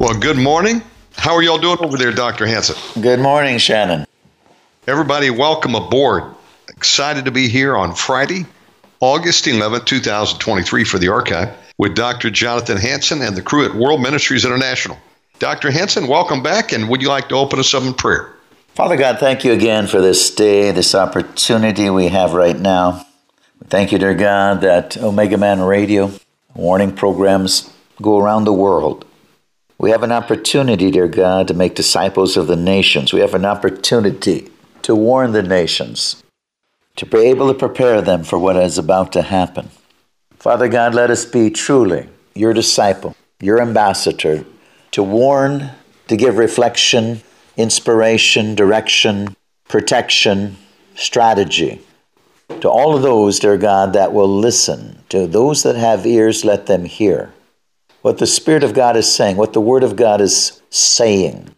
Well, good morning. How are y'all doing over there, Dr. Hansen? Good morning, Shannon. Everybody, welcome aboard. Excited to be here on Friday, August 11, 2023 for the archive with Dr. Jonathan Hansen and the crew at World Ministries International. Dr. Hansen, welcome back, and would you like to open us up in prayer? Father God, thank you again for this day, this opportunity we have right now. Thank you, dear God, that Omega Man Radio warning programs go around the world. We have an opportunity, dear God, to make disciples of the nations. We have an opportunity to warn the nations, to be able to prepare them for what is about to happen. Father God, let us be truly your disciple, your ambassador, to warn, to give reflection, inspiration, direction, protection, strategy to all of those, dear God, that will listen. To those that have ears, let them hear what the Spirit of God is saying, what the Word of God is saying,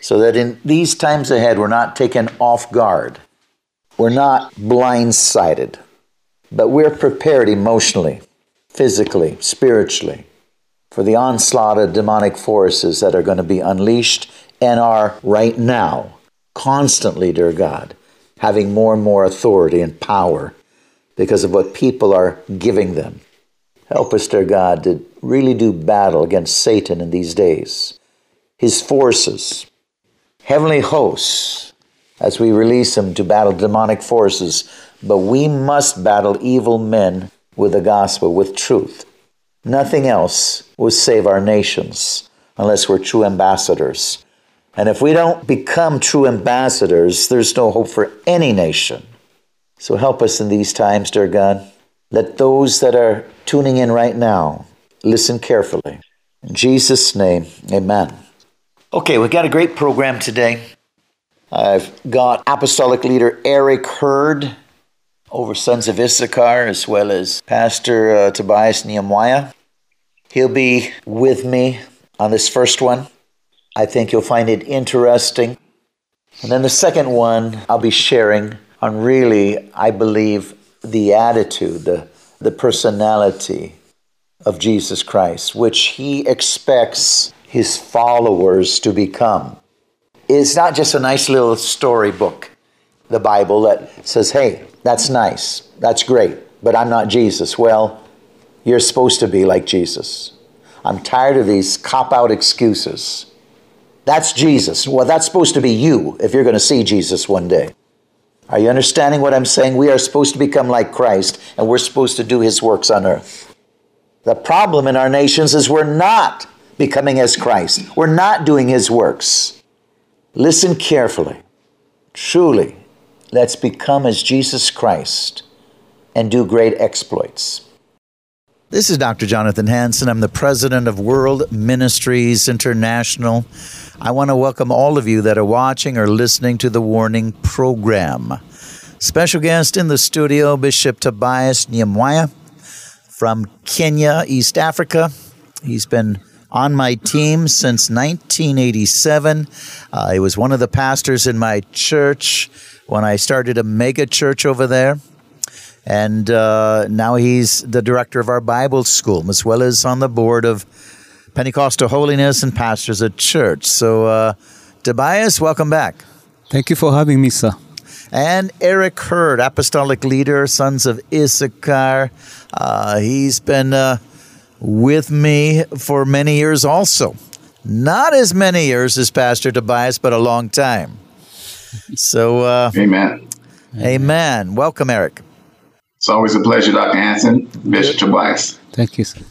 so that in these times ahead, we're not taken off guard. We're not blindsided. But we're prepared emotionally, physically, spiritually for the onslaught of demonic forces that are going to be unleashed and are right now constantly, dear God, having more and more authority and power because of what people are giving them. Help us, dear God, to really do battle against Satan in these days, his forces, heavenly hosts, as we release them to battle demonic forces. But we must battle evil men with the gospel, with truth. Nothing else will save our nations unless we're true ambassadors. And if we don't become true ambassadors, there's no hope for any nation. So help us in these times, dear God. Let those that are tuning in right now listen carefully. In Jesus' name, amen. Okay, we've got a great program today. I've got Apostolic Leader Eric Hurd over Sons of Issachar, as well as Pastor Tobias Nyamwaya. He'll be with me on this first one. I think you'll find it interesting. And then the second one, I'll be sharing on really, I believe, the attitude, the personality of Jesus Christ, which he expects his followers to become. It's not just a nice little storybook, the Bible, that says, hey, that's nice, that's great, but I'm not Jesus. Well, you're supposed to be like Jesus. I'm tired of these cop-out excuses. That's Jesus. Well, that's supposed to be you if you're going to see Jesus one day. Are you understanding what I'm saying? We are supposed to become like Christ, and we're supposed to do his works on earth. The problem in our nations is we're not becoming as Christ. We're not doing his works. Listen carefully. Truly, let's become as Jesus Christ and do great exploits. This is Dr. Jonathan Hansen. I'm the president of World Ministries International. I want to welcome all of you that are watching or listening to the Warning Program. Special guest in the studio, Bishop Tobias Nyamwaya from Kenya, East Africa. He's been on my team since 1987. He was one of the pastors in my church when I started a mega church over there. And now he's the director of our Bible school, as well as on the board of Pentecostal Holiness and pastors at church. So, Tobias, welcome back. Thank you for having me, sir. and Eric Hurd, apostolic leader, Sons of Issachar. He's been with me for many years also. Not as many years as Pastor Tobias, but a long time. So, Amen. Welcome, Eric. It's always a pleasure, Dr. Hansen, Bishop Tobias. Thank you, sir.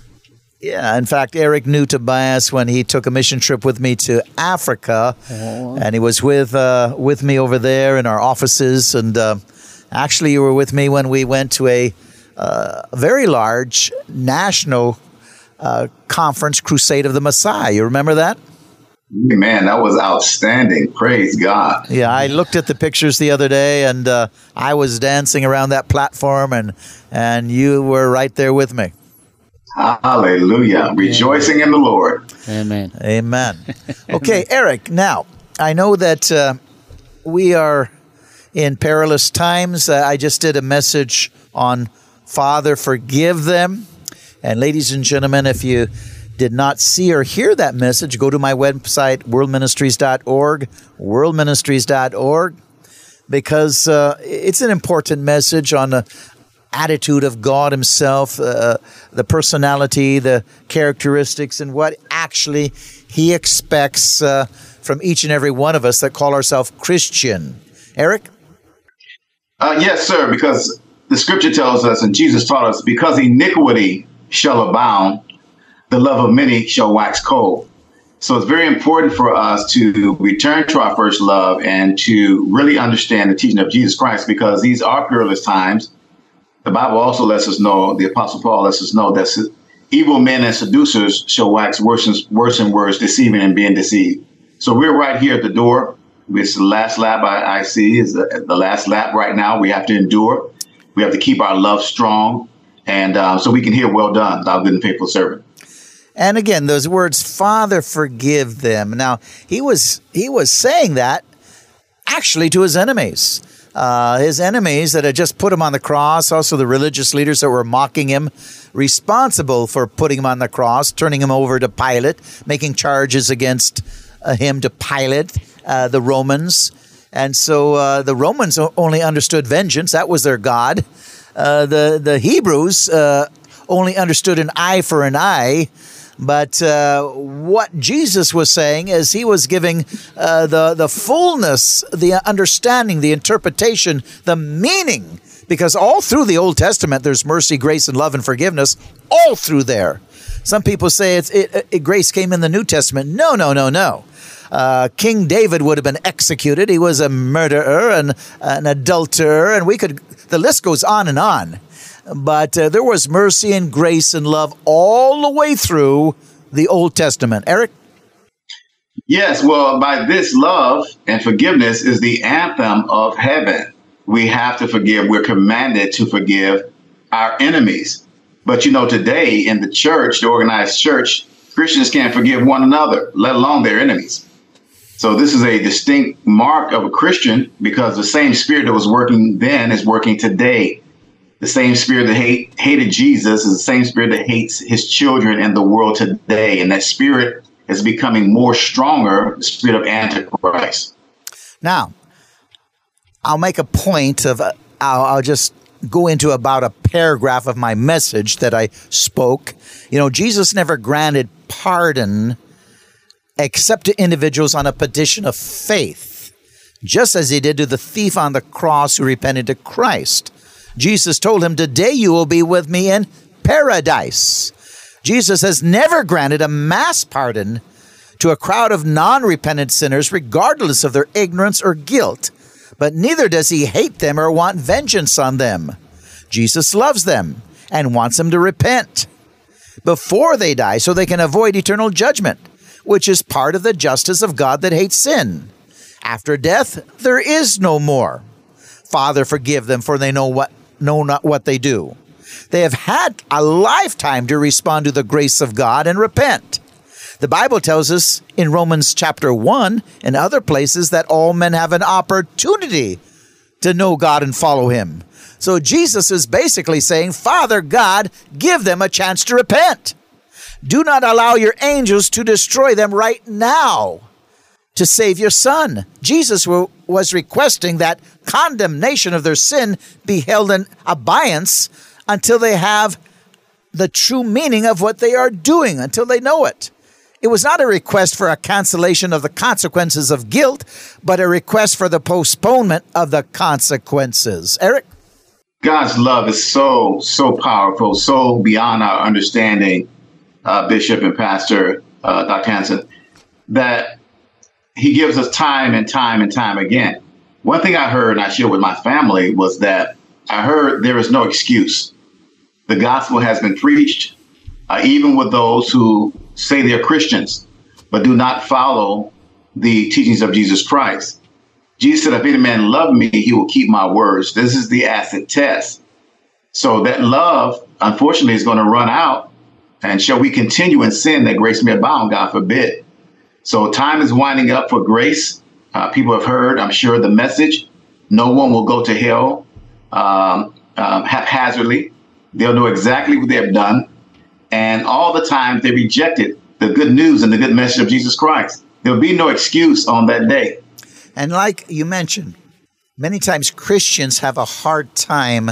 Yeah, in fact, Eric knew Tobias when he took a mission trip with me to Africa, and he was with me over there in our offices. And actually, you were with me when we went to a very large national conference, Crusade of the Messiah. You remember that? Man, that was outstanding. Praise God. Yeah, I looked at the pictures the other day, and I was dancing around that platform, and you were right there with me. Hallelujah. Rejoicing in the Lord. Amen. Okay, Eric, now, I know that we are in perilous times. I just did a message on Father, Forgive Them. And ladies and gentlemen, if you did not see or hear that message, go to my website, worldministries.org, worldministries.org, because it's an important message on the attitude of God himself, the personality, the characteristics, and what actually he expects from each and every one of us that call ourselves Christian. Eric? Yes, sir, because the scripture tells us, and Jesus taught us, because iniquity shall abound, the love of many shall wax cold. So it's very important for us to return to our first love and to really understand the teaching of Jesus Christ, because these are perilous times. The Bible also lets us know, the Apostle Paul lets us know, that evil men and seducers shall wax worse and worse, deceiving and being deceived. So we're right here at the door. It's the last lap I see is the last lap right now. We have to endure. We have to keep our love strong. And so we can hear, well done, thou good and faithful servant. And again, those words, Father, forgive them. Now, he was saying that actually to his enemies. His enemies that had just put him on the cross, also the religious leaders that were mocking him, responsible for putting him on the cross, turning him over to Pilate, making charges against him to Pilate, the Romans. And so the Romans only understood vengeance. That was their God. The Hebrews only understood an eye for an eye. But what Jesus was saying is he was giving the fullness, the understanding, the interpretation, the meaning, because all through the Old Testament, there's mercy, grace, and love and forgiveness all through there. Some people say grace came in the New Testament. No. King David would have been executed. He was a murderer and an adulterer, and the list goes on and on. But there was mercy and grace and love all the way through the Old Testament. Eric? Yes, well, by this love and forgiveness is the anthem of heaven. We have to forgive. We're commanded to forgive our enemies. But, today in the church, the organized church, Christians can't forgive one another, let alone their enemies. So this is a distinct mark of a Christian, because the same spirit that was working then is working today. The same spirit that hated Jesus is the same spirit that hates his children and the world today. And that spirit is becoming more stronger, the spirit of Antichrist. Now, I'll make a point of, I'll just go into about a paragraph of my message that I spoke. Jesus never granted pardon except to individuals on a petition of faith, just as he did to the thief on the cross who repented to Christ. Jesus told him, today you will be with me in paradise. Jesus has never granted a mass pardon to a crowd of non-repentant sinners, regardless of their ignorance or guilt, but neither does he hate them or want vengeance on them. Jesus loves them and wants them to repent before they die so they can avoid eternal judgment, which is part of the justice of God that hates sin. After death, there is no more. Father, forgive them, for they know not what they do. They have had a lifetime to respond to the grace of God and repent. The Bible tells us in Romans chapter 1 and other places that all men have an opportunity to know God and follow him. So Jesus is basically saying, Father God, give them a chance to repent. Do not allow your angels to destroy them right now. to save your son. Jesus was requesting that condemnation of their sin be held in abeyance until they have the true meaning of what they are doing, until they know it. It was not a request for a cancellation of the consequences of guilt, but a request for the postponement of the consequences. Eric? God's love is so, so powerful, so beyond our understanding, Bishop and Pastor Dr. Hansen, that he gives us time and time and time again. One thing I heard, and I shared with my family, was that I heard there is no excuse. The gospel has been preached, even with those who say they're Christians, but do not follow the teachings of Jesus Christ. Jesus said, if any man love me, he will keep my words. This is the acid test. So that love, unfortunately, is going to run out. And shall we continue in sin that grace may abound? God forbid. So time is winding up for grace. People have heard, I'm sure, the message. No one will go to hell haphazardly. They'll know exactly what they have done. And all the time they rejected the good news and the good message of Jesus Christ. There'll be no excuse on that day. And like you mentioned, many times Christians have a hard time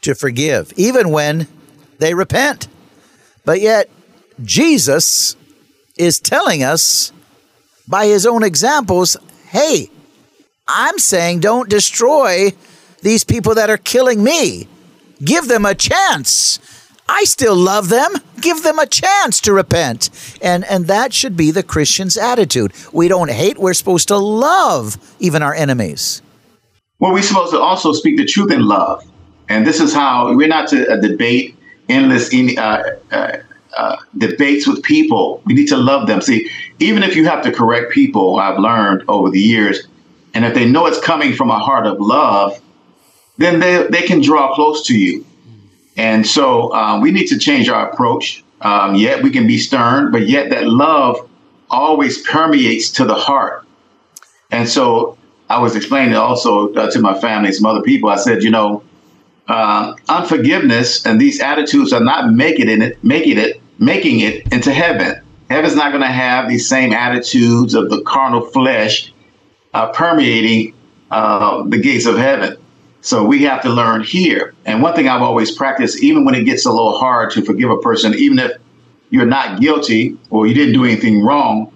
to forgive, even when they repent. But yet Jesus is telling us by his own examples, hey, I'm saying don't destroy these people that are killing me. Give them a chance. I still love them. Give them a chance to repent. And that should be the Christian's attitude. We don't hate. We're supposed to love even our enemies. Well, we're supposed to also speak the truth in love. And this is how we're not to debate endless debates with people. We need to love them. See, even if you have to correct people, I've learned over the years, and if they know it's coming from a heart of love, then they can draw close to you. And so we need to change our approach. Yet we can be stern, but yet that love always permeates to the heart. And so I was explaining also to my family, some other people. I said, you know, unforgiveness and these attitudes are not making it into heaven. Heaven's not going to have these same attitudes of the carnal flesh permeating the gates of heaven. So we have to learn here. And one thing I've always practiced, even when it gets a little hard to forgive a person, even if you're not guilty or you didn't do anything wrong,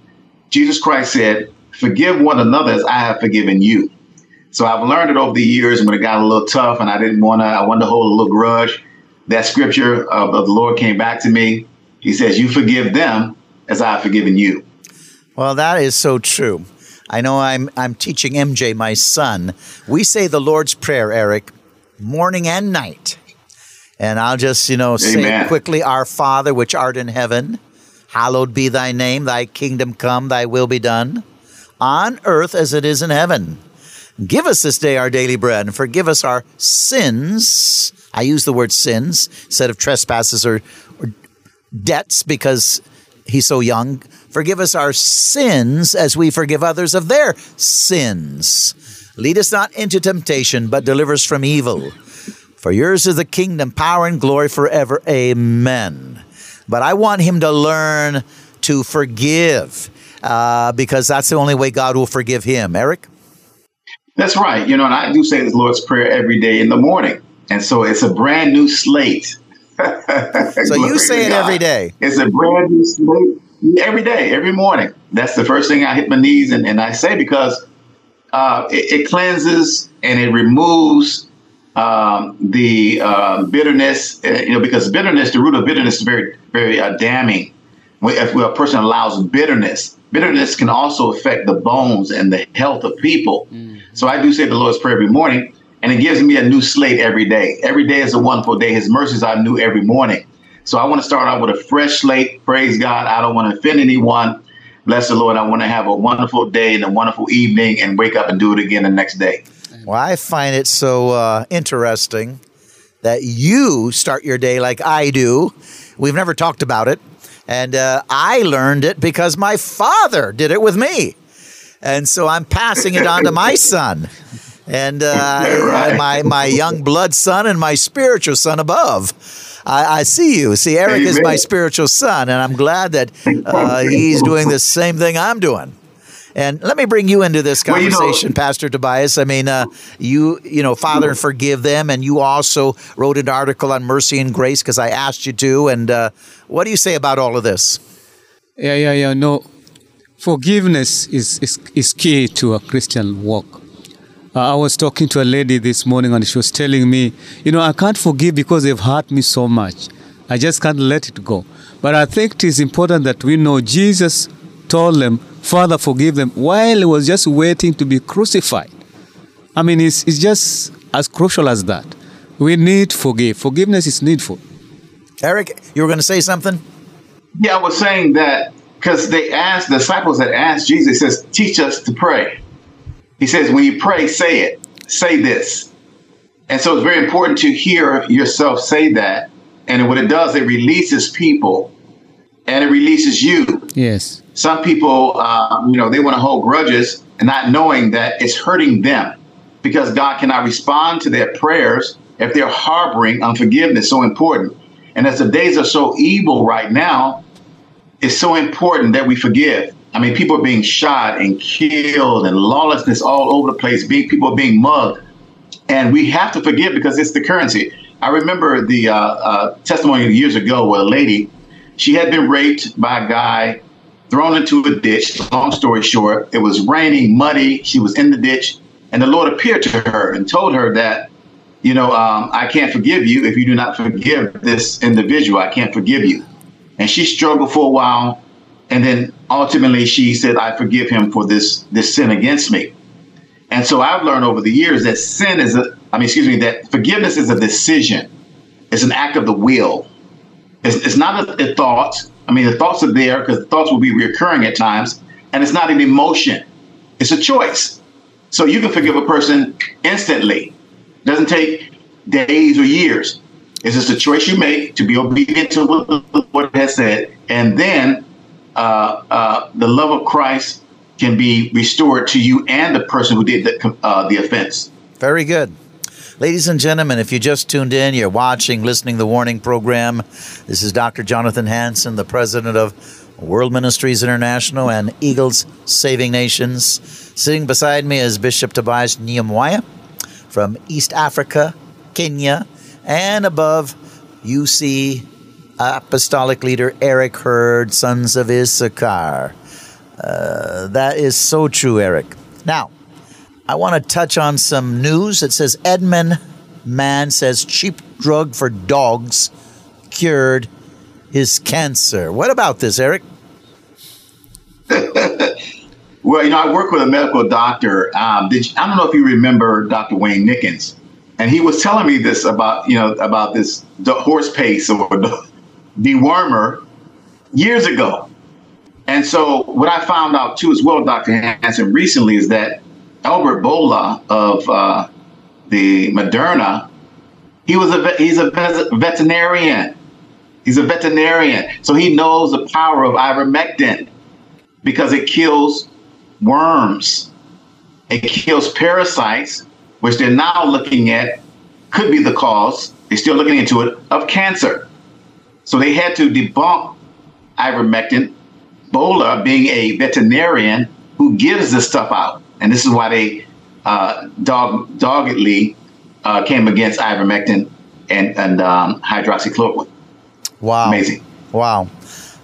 Jesus Christ said, forgive one another as I have forgiven you. So I've learned it over the years when it got a little tough and I wanted to hold a little grudge. That scripture of the Lord came back to me. He says, you forgive them as I have forgiven you. Well, that is so true. I know I'm teaching MJ, my son. We say the Lord's Prayer, Eric, morning and night. And I'll just, say quickly, Our Father, which art in heaven, hallowed be thy name, thy kingdom come, thy will be done, on earth as it is in heaven. Give us this day our daily bread, and forgive us our sins. I use the word sins instead of trespasses or debts because he's so young. Forgive us our sins as we forgive others of their sins. Lead us not into temptation, but deliver us from evil. For yours is the kingdom, power, and glory forever. Amen. But I want him to learn to forgive because that's the only way God will forgive him. Eric? That's right. And I do say this Lord's Prayer every day in the morning. And so it's a brand new slate. So you say it every day. It's a brand new slate. Every day, every morning. That's the first thing I hit my knees and I say because it cleanses and it removes the bitterness. Because bitterness, the root of bitterness, is very, very damning. If a person allows bitterness can also affect the bones and the health of people. Mm. So I do say the Lord's Prayer every morning, and it gives me a new slate every day. Every day is a wonderful day. His mercies are new every morning. So I want to start out with a fresh slate. Praise God. I don't want to offend anyone. Bless the Lord. I want to have a wonderful day and a wonderful evening and wake up and do it again the next day. Well, I find it so interesting that you start your day like I do. We've never talked about it. And I learned it because my father did it with me. And so I'm passing it on to my son. And right. my young blood son and my spiritual son above. I see you. See, Eric Amen. Is my spiritual son, and I'm glad that he's doing the same thing I'm doing. And let me bring you into this conversation, Pastor Tobias. I mean, you know, Father and Forgive Them, and you also wrote an article on mercy and grace because I asked you to. And what do you say about all of this? Yeah. No, forgiveness is key to a Christian walk. I was talking to a lady this morning, and she was telling me, you know, I can't forgive because they've hurt me so much. I just can't let it go. But I think it is important that we know Jesus told them, Father, forgive them, while he was just waiting to be crucified. I mean, it's just as crucial as that. We need forgive. Forgiveness is needful. Eric, you were going to say something? Yeah, I was saying that because they asked, the disciples had asked Jesus, he says, teach us to pray. He says, when you pray, say it. Say this. And so it's very important to hear yourself say that. And what it does, it releases people and it releases you. Yes. Some people, you know, they want to hold grudges and not knowing that it's hurting them because God cannot respond to their prayers if they're harboring unforgiveness. So important. And as the days are so evil right now, it's so important that we forgive. I mean, people are being shot and killed and lawlessness all over the place. People are being mugged. And we have to forgive because it's the currency. I remember the testimony years ago where a lady, she had been raped by a guy, thrown into a ditch. Long story short, it was raining, muddy. She was in the ditch. And the Lord appeared to her and told her that, you know, I can't forgive you if you do not forgive this individual. I can't forgive you. And she struggled for a while. And then ultimately she said, I forgive him for this sin against me. And so I've learned over the years that that forgiveness is a decision. It's an act of the will. It's not a thought. I mean, the thoughts are there because the thoughts will be reoccurring at times. And it's not an emotion. It's a choice. So you can forgive a person instantly. It doesn't take days or years. It's just a choice you make to be obedient to what the Lord has said. And then the love of Christ can be restored to you and the person who did the offense. Very good. Ladies and gentlemen, if you just tuned in, you're watching, listening to the Warning Program. This is Dr. Jonathan Hansen, the president of World Ministries International and Eagles Saving Nations. Sitting beside me is Bishop Tobias Nyamwaya from East Africa, Kenya, and above you see Apostolic leader Eric Hurd, Sons of Issachar. That is so true, Eric. Now, I want to touch on some news. It says Edmund Mann says cheap drug for dogs cured his cancer. What about this, Eric? Well, you know, I work with a medical doctor. I don't know if you remember Dr. Wayne Nickels, and he was telling me this about this horse paste or dewormer years ago. And so what I found out, too, as well, Dr. Hansen, recently is that Albert Bola of the Moderna, he's a veterinarian. He's a veterinarian. So he knows the power of ivermectin because it kills worms. It kills parasites, which they're now looking at could be the cause. They're still looking into it of cancer. So they had to debunk ivermectin, Bola being a veterinarian who gives this stuff out. And this is why they doggedly came against ivermectin and hydroxychloroquine. Wow. Amazing. Wow.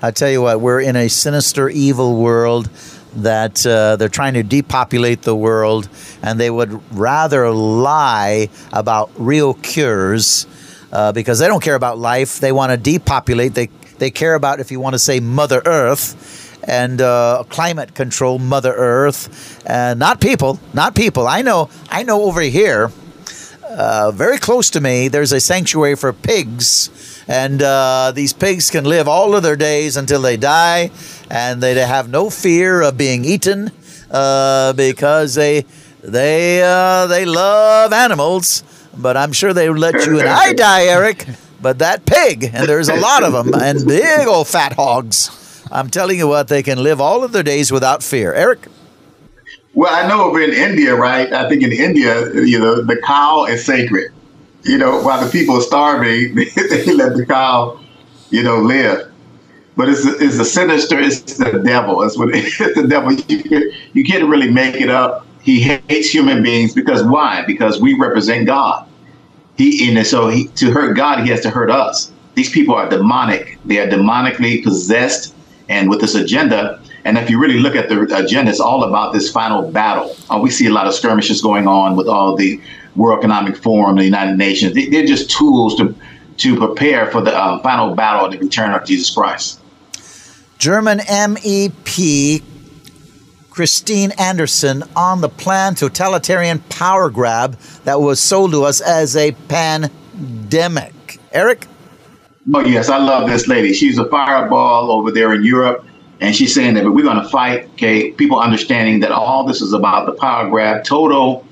I tell you what, we're in a sinister, evil world that they're trying to depopulate the world, and they would rather lie about real cures because they don't care about life. They want to depopulate. They care about, if you want to say, Mother Earth. And climate control, Mother Earth, not people. I know over here, very close to me, there's a sanctuary for pigs, and these pigs can live all of their days until they die, and they have no fear of being eaten because they love animals. But I'm sure they would let you and I die, Eric. But that pig, and there's a lot of them, and big old fat hogs. I'm telling you what, they can live all of their days without fear. Eric? Well, I know over in India, right? I think in India, you know, the cow is sacred. You know, while the people are starving, they let the cow, you know, live. But it's the sinister, it's the devil. That's what it's the devil. You can't really make it up. He hates human beings because why? Because we represent God. So to hurt God, he has to hurt us. These people are demonic. They are demonically possessed and with this agenda. And if you really look at the agenda, it's all about this final battle. We see a lot of skirmishes going on with all the World Economic Forum, the United Nations. They're just tools to prepare for the final battle and the return of Jesus Christ. German MEP Christine Anderson on the planned totalitarian power grab that was sold to us as a pandemic. Eric? Oh, yes. I love this lady. She's a fireball over there in Europe. And she's saying that we're going to fight, okay, people understanding that all this is about the power grab, total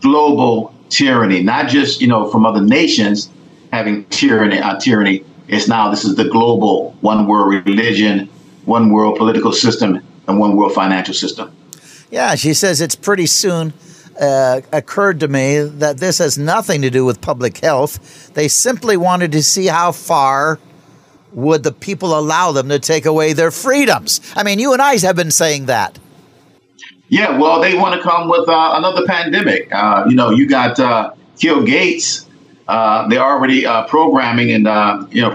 global tyranny, not just, from other nations having tyranny. It's now this is the global one world religion, one world political system, and one world financial system. Yeah, she says it's pretty soon occurred to me that this has nothing to do with public health. They simply wanted to see how far would the people allow them to take away their freedoms. I mean, you and I have been saying that. Yeah, well, they want to come with another pandemic. You got Bill Gates. They're already programming and,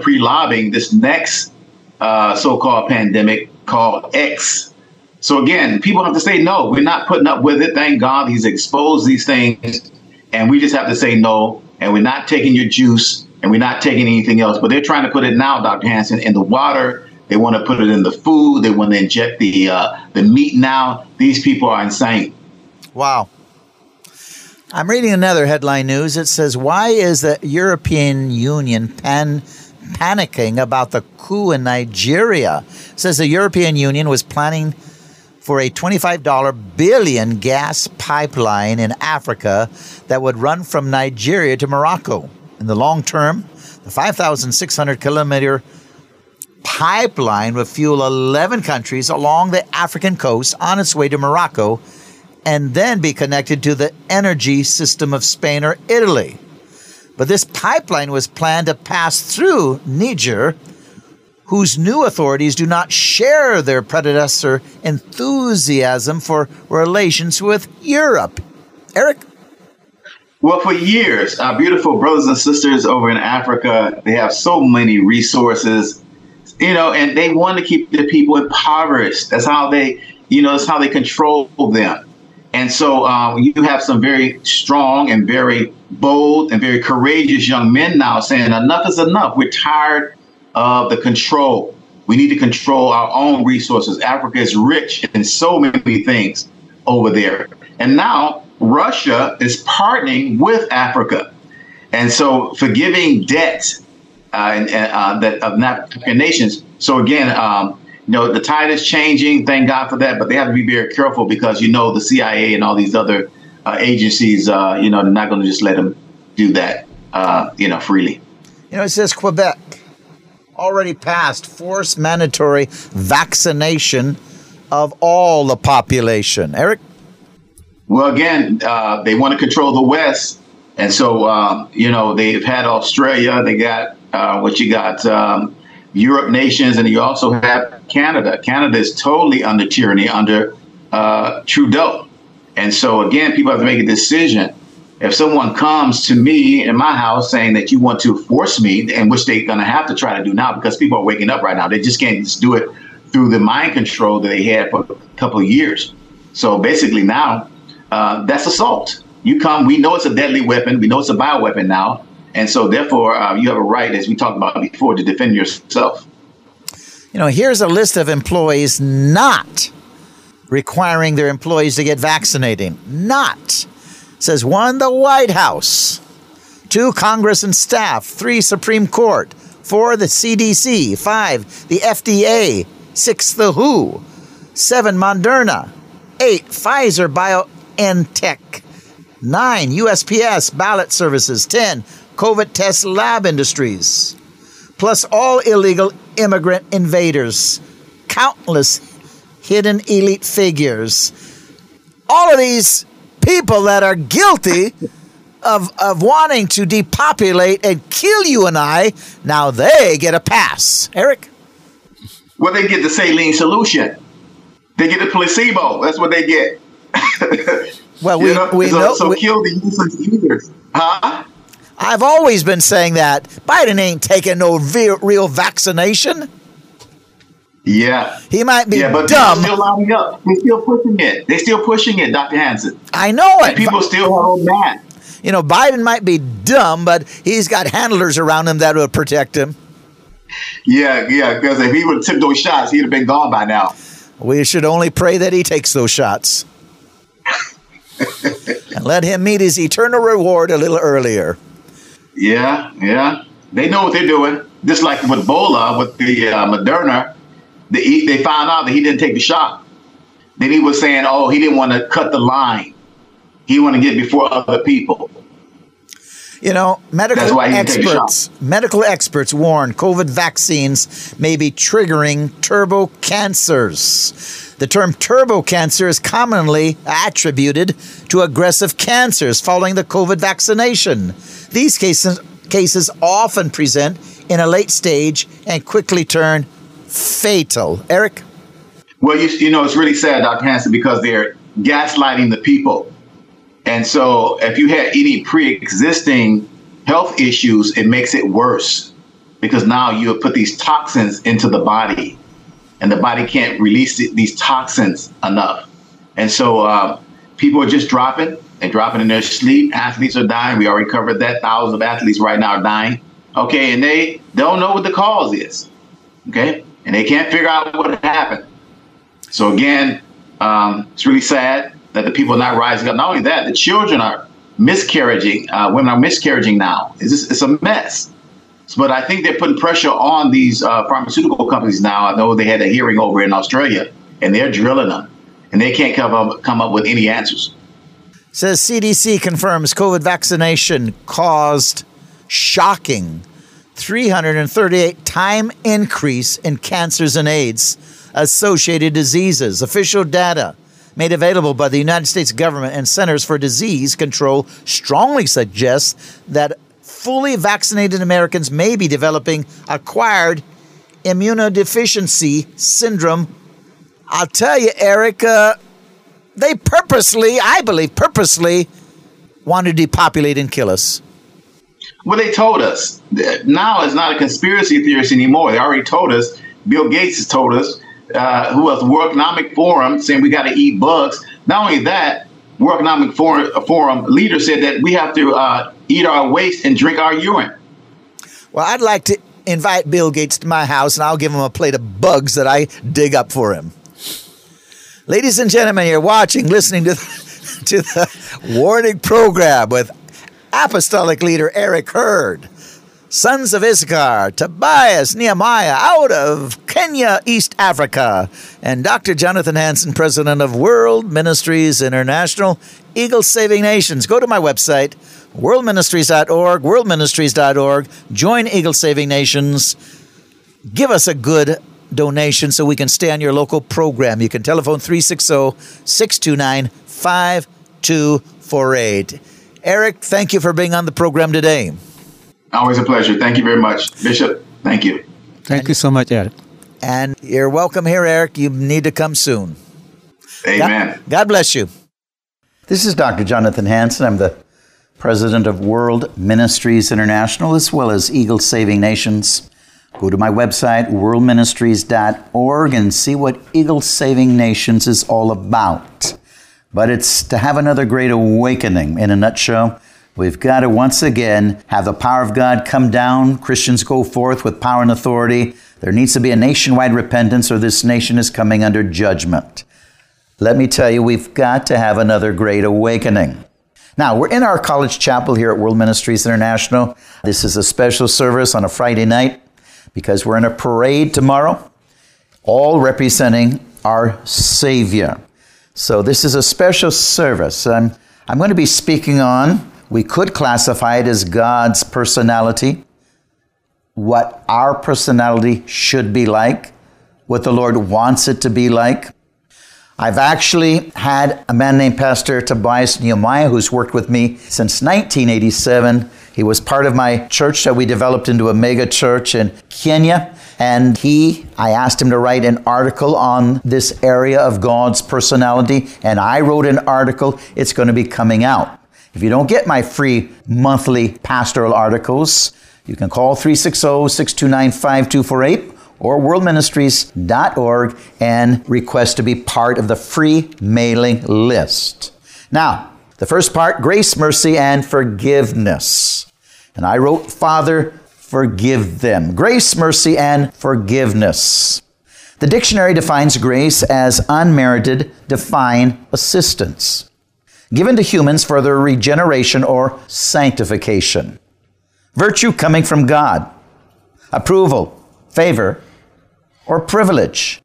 pre-lobbying this next so-called pandemic called X. So, again, people have to say, no, we're not putting up with it. Thank God he's exposed these things. And we just have to say no. And we're not taking your juice. And we're not taking anything else. But they're trying to put it now, Dr. Hansen, in the water. They want to put it in the food. They want to inject the meat now. These people are insane. Wow. I'm reading another headline news. It says, why is the European Union panicking about the coup in Nigeria? It says the European Union was planning for a $25 billion gas pipeline in Africa that would run from Nigeria to Morocco. In the long term, the 5,600-kilometer pipeline would fuel 11 countries along the African coast on its way to Morocco and then be connected to the energy system of Spain or Italy. But this pipeline was planned to pass through Niger, whose new authorities do not share their predecessor enthusiasm for relations with Europe. Eric? Well, for years, our beautiful brothers and sisters over in Africa, they have so many resources, and they want to keep the people impoverished. That's how they control them. And so you have some very strong and very bold and very courageous young men now saying enough is enough. We're tired of the control. We need to control our own resources. Africa is rich in so many things over there. And now Russia is partnering with Africa, and so forgiving debt of African nations. So again, the tide is changing. Thank God for that, but they have to be very careful because the CIA and all these other agencies, they're not going to just let them do that, freely. It says Quebec already passed forced mandatory vaccination of all the population. Eric. Well, again, they want to control the West. And so, they've had Australia. They got Europe nations. And you also have Canada. Canada is totally under tyranny under Trudeau. And so, again, people have to make a decision. If someone comes to me in my house saying that you want to force me, and which they're going to have to try to do now because people are waking up right now. They just can't just do it through the mind control that they had for a couple of years. So basically now, that's assault. You come, we know it's a deadly weapon. We know it's a bioweapon now. And so therefore, you have a right, as we talked about before, to defend yourself. Here's a list of employees not requiring their employees to get vaccinated. Not. It says 1, the White House, 2, Congress and staff, 3, Supreme Court, 4, the CDC, 5, the FDA, 6, the WHO, 7, Moderna, 8, Pfizer-BioNTech. 9, USPS ballot services. 10, COVID test lab industries. Plus all illegal immigrant invaders. Countless hidden elite figures. All of these people that are guilty of wanting to depopulate and kill you and I, now they get a pass. Eric? Well, they get the saline solution. They get the placebo. That's what they get. Well, we kill the useless eaters. Huh? I've always been saying that. Biden ain't taking no real vaccination. Yeah. He might be but dumb. They're still lining up. They're still pushing it. They're still pushing it, Dr. Hansen. I know it. And people still hold back. You know, Biden might be dumb, but he's got handlers around him that will protect him. Yeah, because if he would have tipped those shots, he'd have been gone by now. We should only pray that he takes those shots. And let him meet his eternal reward a little earlier. Yeah. They know what they're doing. Just like with Bola, with the Moderna, they found out that he didn't take the shot. Then he was saying, he didn't want to cut the line. He wanted to get before other people. You know, medical experts warn COVID vaccines may be triggering turbo cancers. The term turbo cancer is commonly attributed to aggressive cancers following the COVID vaccination. These cases often present in a late stage and quickly turn fatal. Eric? Well, you know, it's really sad, Dr. Hansen, because they're gaslighting the people. And so if you had any pre-existing health issues, it makes it worse because now you have put these toxins into the body and the body can't release these toxins enough. And so people are just dropping. They're dropping in their sleep. Athletes are dying. We already covered that. Thousands of athletes right now are dying. Okay. And they don't know what the cause is. Okay. And they can't figure out what happened. So again, it's really sad that the people are not rising up. Not only that, the children are miscarrying. Women are miscarrying now. It's a mess. But I think they're putting pressure on these pharmaceutical companies now. I know they had a hearing over in Australia, and they're drilling them, and they can't come up with any answers. Says CDC confirms COVID vaccination caused shocking 338 time increase in cancers and AIDS-associated diseases. Official data made available by the United States government and Centers for Disease Control strongly suggests that fully vaccinated Americans may be developing acquired immunodeficiency syndrome. I'll tell you, Eric, they purposely want to depopulate and kill us. Well, they told us. Now it's not a conspiracy theorist anymore. They already told us. Bill Gates has told us. Who was World Economic Forum saying we got to eat bugs. Not only that, World Economic Forum leader said that we have to eat our waste and drink our urine. Well, I'd like to invite Bill Gates to my house, and I'll give him a plate of bugs that I dig up for him. Ladies and gentlemen, you're listening to the Warning Program with Apostolic Leader Eric Hurd. Sons of Issachar, Tobias Nyamwaya out of Kenya, East Africa, and Dr. Jonathan Hansen, president of World Ministries International, Eagles Saving Nations. Go to my website, worldministries.org, worldministries.org. Join Eagles Saving Nations. Give us a good donation so we can stay on your local program. You can telephone 360-629-5248. Eric, thank you for being on the program today. Always a pleasure. Thank you very much. Bishop, thank you. Thank you so much, Eric. And you're welcome here, Eric. You need to come soon. Amen. God bless you. This is Dr. Jonathan Hansen. I'm the president of World Ministries International as well as Eagles Saving Nations. Go to my website, worldministries.org, and see what Eagles Saving Nations is all about. But it's to have another great awakening in a nutshell. We've got to once again have the power of God come down. Christians go forth with power and authority. There needs to be a nationwide repentance or this nation is coming under judgment. Let me tell you, we've got to have another great awakening. Now, we're in our college chapel here at World Ministries International. This is a special service on a Friday night because we're in a parade tomorrow, all representing our Savior. So this is a special service. I'm going to be speaking on, we could classify it as God's personality, what our personality should be like, what the Lord wants it to be like. I've actually had a man named Pastor Tobias Nyamwaya, who's worked with me since 1987. He was part of my church that we developed into a mega church in Kenya. And I asked him to write an article on this area of God's personality, and I wrote an article. It's going to be coming out. If you don't get my free monthly pastoral articles, you can call 360-629-5248 or worldministries.org and request to be part of the free mailing list. Now, the first part, grace, mercy, and forgiveness. And I wrote, Father, forgive them. Grace, mercy, and forgiveness. The dictionary defines grace as unmerited divine assistance given to humans for their regeneration or sanctification. Virtue coming from God, approval, favor, or privilege.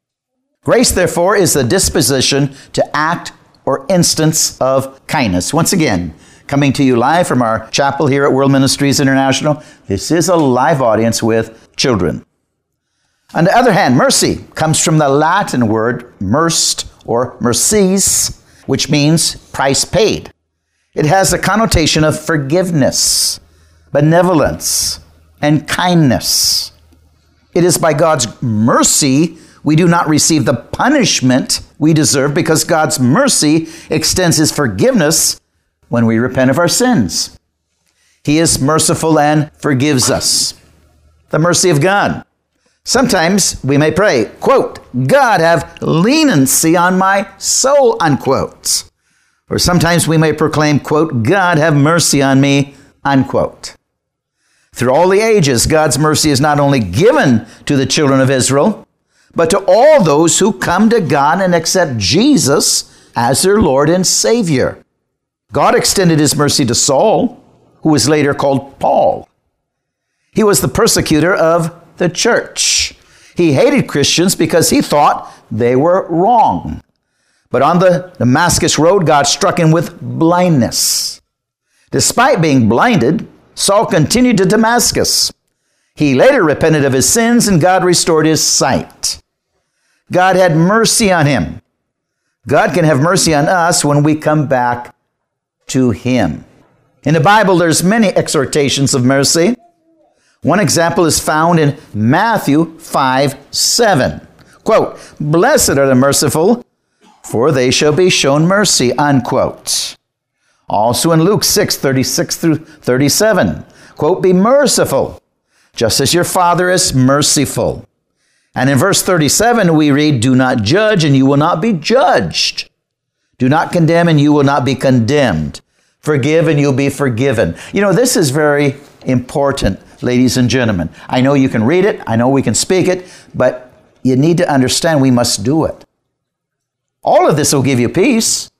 Grace, therefore, is the disposition to act or instance of kindness. Once again, coming to you live from our chapel here at World Ministries International. This is a live audience with children. On the other hand, mercy comes from the Latin word merced or mercies, which means price paid. It has a connotation of forgiveness, benevolence, and kindness. It is by God's mercy we do not receive the punishment we deserve, because God's mercy extends His forgiveness when we repent of our sins. He is merciful and forgives us. The mercy of God. Sometimes we may pray, quote, God have leniency on my soul, unquote. Or sometimes we may proclaim, quote, God have mercy on me, unquote. Through all the ages, God's mercy is not only given to the children of Israel, but to all those who come to God and accept Jesus as their Lord and Savior. God extended His mercy to Saul, who was later called Paul. He was the persecutor of the church. He hated Christians because he thought they were wrong. But on the Damascus road, God struck him with blindness. Despite being blinded, Saul continued to Damascus. He later repented of his sins, and God restored his sight. God had mercy on him. God can have mercy on us when we come back to Him. In the Bible, there's many exhortations of mercy. One example is found in Matthew 5:7. Quote, blessed are the merciful, for they shall be shown mercy, unquote. Also in Luke 6:36-37, quote, be merciful, just as your Father is merciful. And in verse 37, we read, do not judge, and you will not be judged. Do not condemn, and you will not be condemned. Forgive, and you'll be forgiven. You know, this is very important, ladies and gentlemen. I know you can read it. I know we can speak it. But you need to understand we must do it. All of this will give you peace.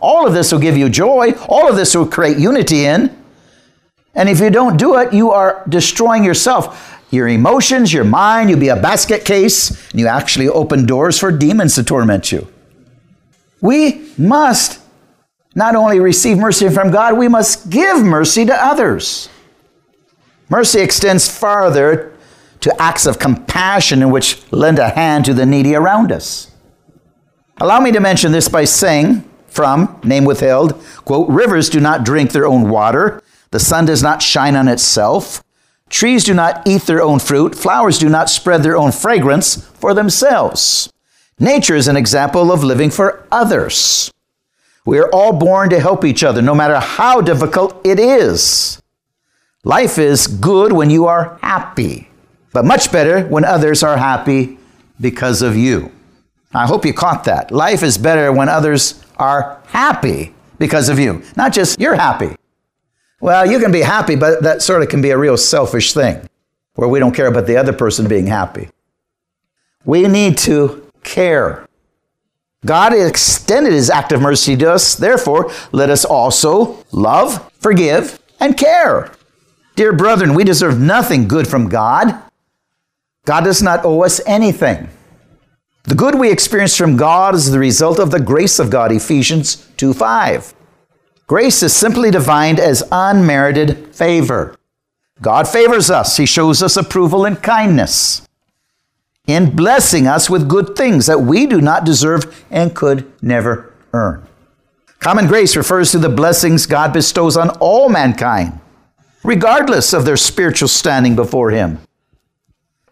All of this will give you joy. All of this will create unity in. And if you don't do it, you are destroying yourself, your emotions, your mind. You'll be a basket case, and you actually open doors for demons to torment you. We must not only receive mercy from God, we must give mercy to others. Mercy extends farther to acts of compassion in which lend a hand to the needy around us. Allow me to mention this by saying from, name withheld, quote, rivers do not drink their own water. The sun does not shine on itself. Trees do not eat their own fruit. Flowers do not spread their own fragrance for themselves. Nature is an example of living for others. We are all born to help each other, no matter how difficult it is. Life is good when you are happy, but much better when others are happy because of you. I hope you caught that. Life is better when others are happy because of you, not just you're happy. Well, you can be happy, but that sort of can be a real selfish thing where we don't care about the other person being happy. We need to care. God extended His act of mercy to us. Therefore, let us also love, forgive, and care. Dear brethren, we deserve nothing good from God. God does not owe us anything. The good we experience from God is the result of the grace of God, Ephesians 2:5. Grace is simply defined as unmerited favor. God favors us. He shows us approval and kindness in blessing us with good things that we do not deserve and could never earn. Common grace refers to the blessings God bestows on all mankind, regardless of their spiritual standing before Him.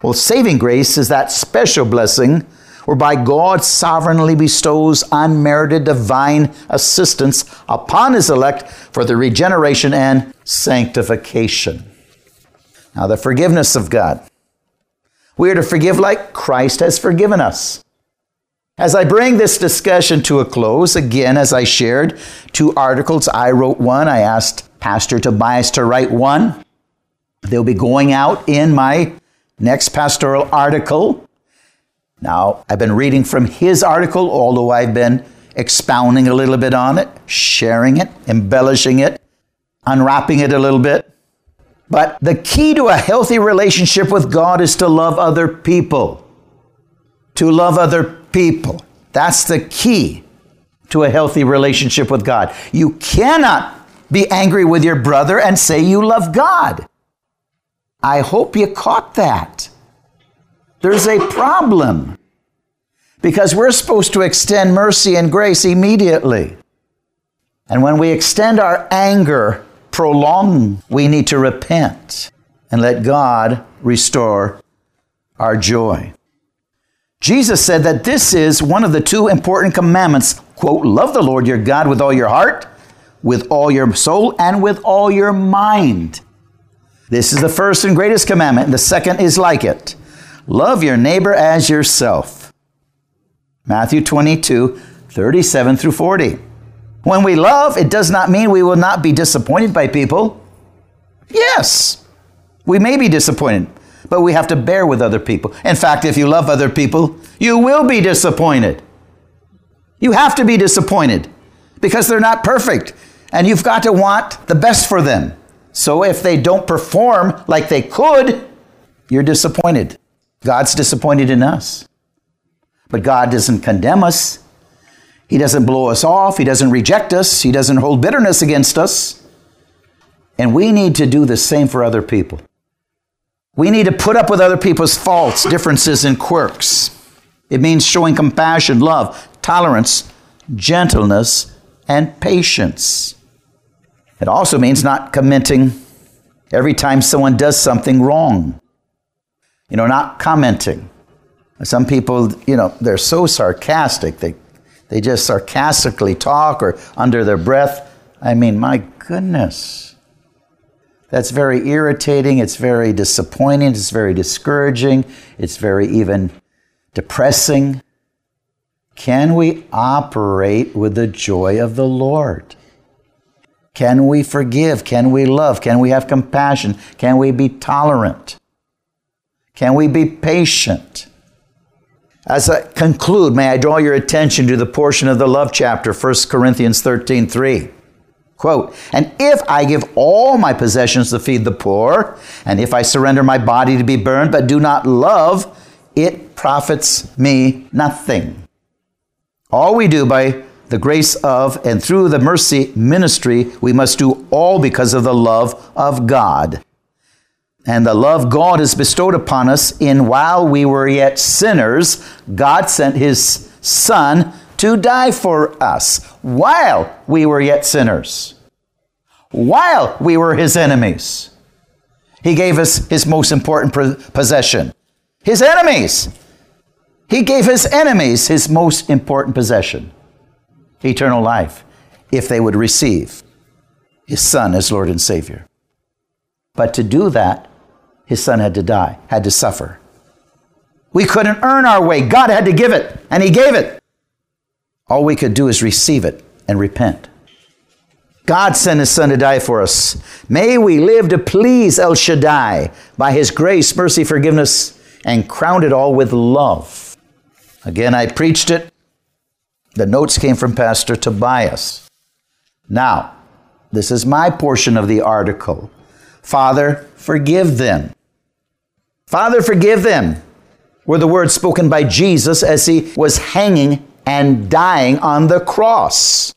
Well, saving grace is that special blessing whereby God sovereignly bestows unmerited divine assistance upon His elect for their regeneration and sanctification. Now, the forgiveness of God. We are to forgive like Christ has forgiven us. As I bring this discussion to a close, again, as I shared 2 articles, I wrote one. I asked Pastor Tobias to write one. They'll be going out in my next pastoral article. Now, I've been reading from his article, although I've been expounding a little bit on it, sharing it, embellishing it, unwrapping it a little bit. But the key to a healthy relationship with God is to love other people. To love other people. That's the key to a healthy relationship with God. You cannot be angry with your brother and say you love God. I hope you caught that. There's a problem, because we're supposed to extend mercy and grace immediately. And when we extend our anger, we need to repent and let God restore our joy. Jesus said that this is one of the 2 important commandments, quote, love the Lord your God with all your heart, with all your soul, and with all your mind. This is the first and greatest commandment, and the second is like it. Love your neighbor as yourself. Matthew 22:37-40. When we love, it does not mean we will not be disappointed by people. Yes, we may be disappointed, but we have to bear with other people. In fact, if you love other people, you will be disappointed. You have to be disappointed because they're not perfect, and you've got to want the best for them. So if they don't perform like they could, you're disappointed. God's disappointed in us. But God doesn't condemn us. He doesn't blow us off. He doesn't reject us. He doesn't hold bitterness against us. And we need to do the same for other people. We need to put up with other people's faults, differences, and quirks. It means showing compassion, love, tolerance, gentleness, and patience. It also means not commenting every time someone does something wrong. You know, not commenting. Some people, you know, they're so sarcastic. They just sarcastically talk or under their breath. I mean, my goodness. That's very irritating. It's very disappointing. It's very discouraging. It's very even depressing. Can we operate with the joy of the Lord? Can we forgive? Can we love? Can we have compassion? Can we be tolerant? Can we be patient? As I conclude, may I draw your attention to the portion of the love chapter, 1 Corinthians 13:3. Quote, and if I give all my possessions to feed the poor, and if I surrender my body to be burned, but do not love, it profits me nothing. All we do by the grace of and through the mercy ministry, we must do all because of the love of God. And the love God has bestowed upon us in while we were yet sinners, God sent His Son to die for us while we were yet sinners, while we were His enemies. He gave us His most important possession, His enemies. He gave His enemies His most important possession, eternal life, if they would receive His Son as Lord and Savior. But to do that, His Son had to die, had to suffer. We couldn't earn our way. God had to give it, and He gave it. All we could do is receive it and repent. God sent His Son to die for us. May we live to please El Shaddai by His grace, mercy, forgiveness, and crown it all with love. Again, I preached it. The notes came from Pastor Tobias. Now, this is my portion of the article. Father, forgive them. Father, forgive them were the words spoken by Jesus as He was hanging and dying on the cross.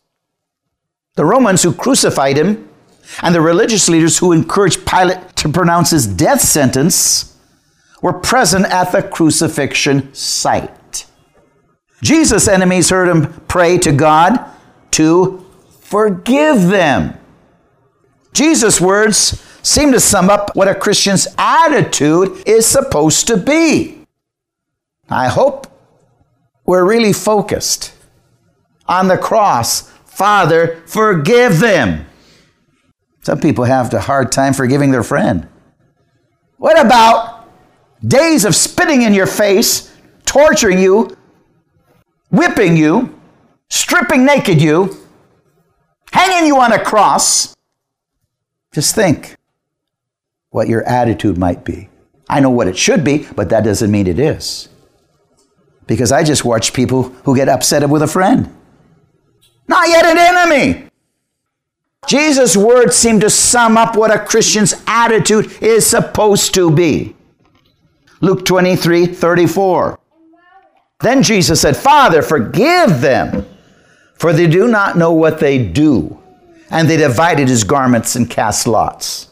The Romans who crucified Him and the religious leaders who encouraged Pilate to pronounce His death sentence were present at the crucifixion site. Jesus' enemies heard Him pray to God to forgive them. Jesus' words seem to sum up what a Christian's attitude is supposed to be. I hope we're really focused on the cross. Father, forgive them. Some people have a hard time forgiving their friend. What about days of spitting in your face, torturing you, whipping you, stripping naked you, hanging you on a cross? Just think what your attitude might be. I know what it should be, but that doesn't mean it is. Because I just watch people who get upset with a friend. Not yet an enemy. Jesus' words seem to sum up what a Christian's attitude is supposed to be. Luke 23:34. Then Jesus said, Father, forgive them, for they do not know what they do. And they divided his garments and cast lots.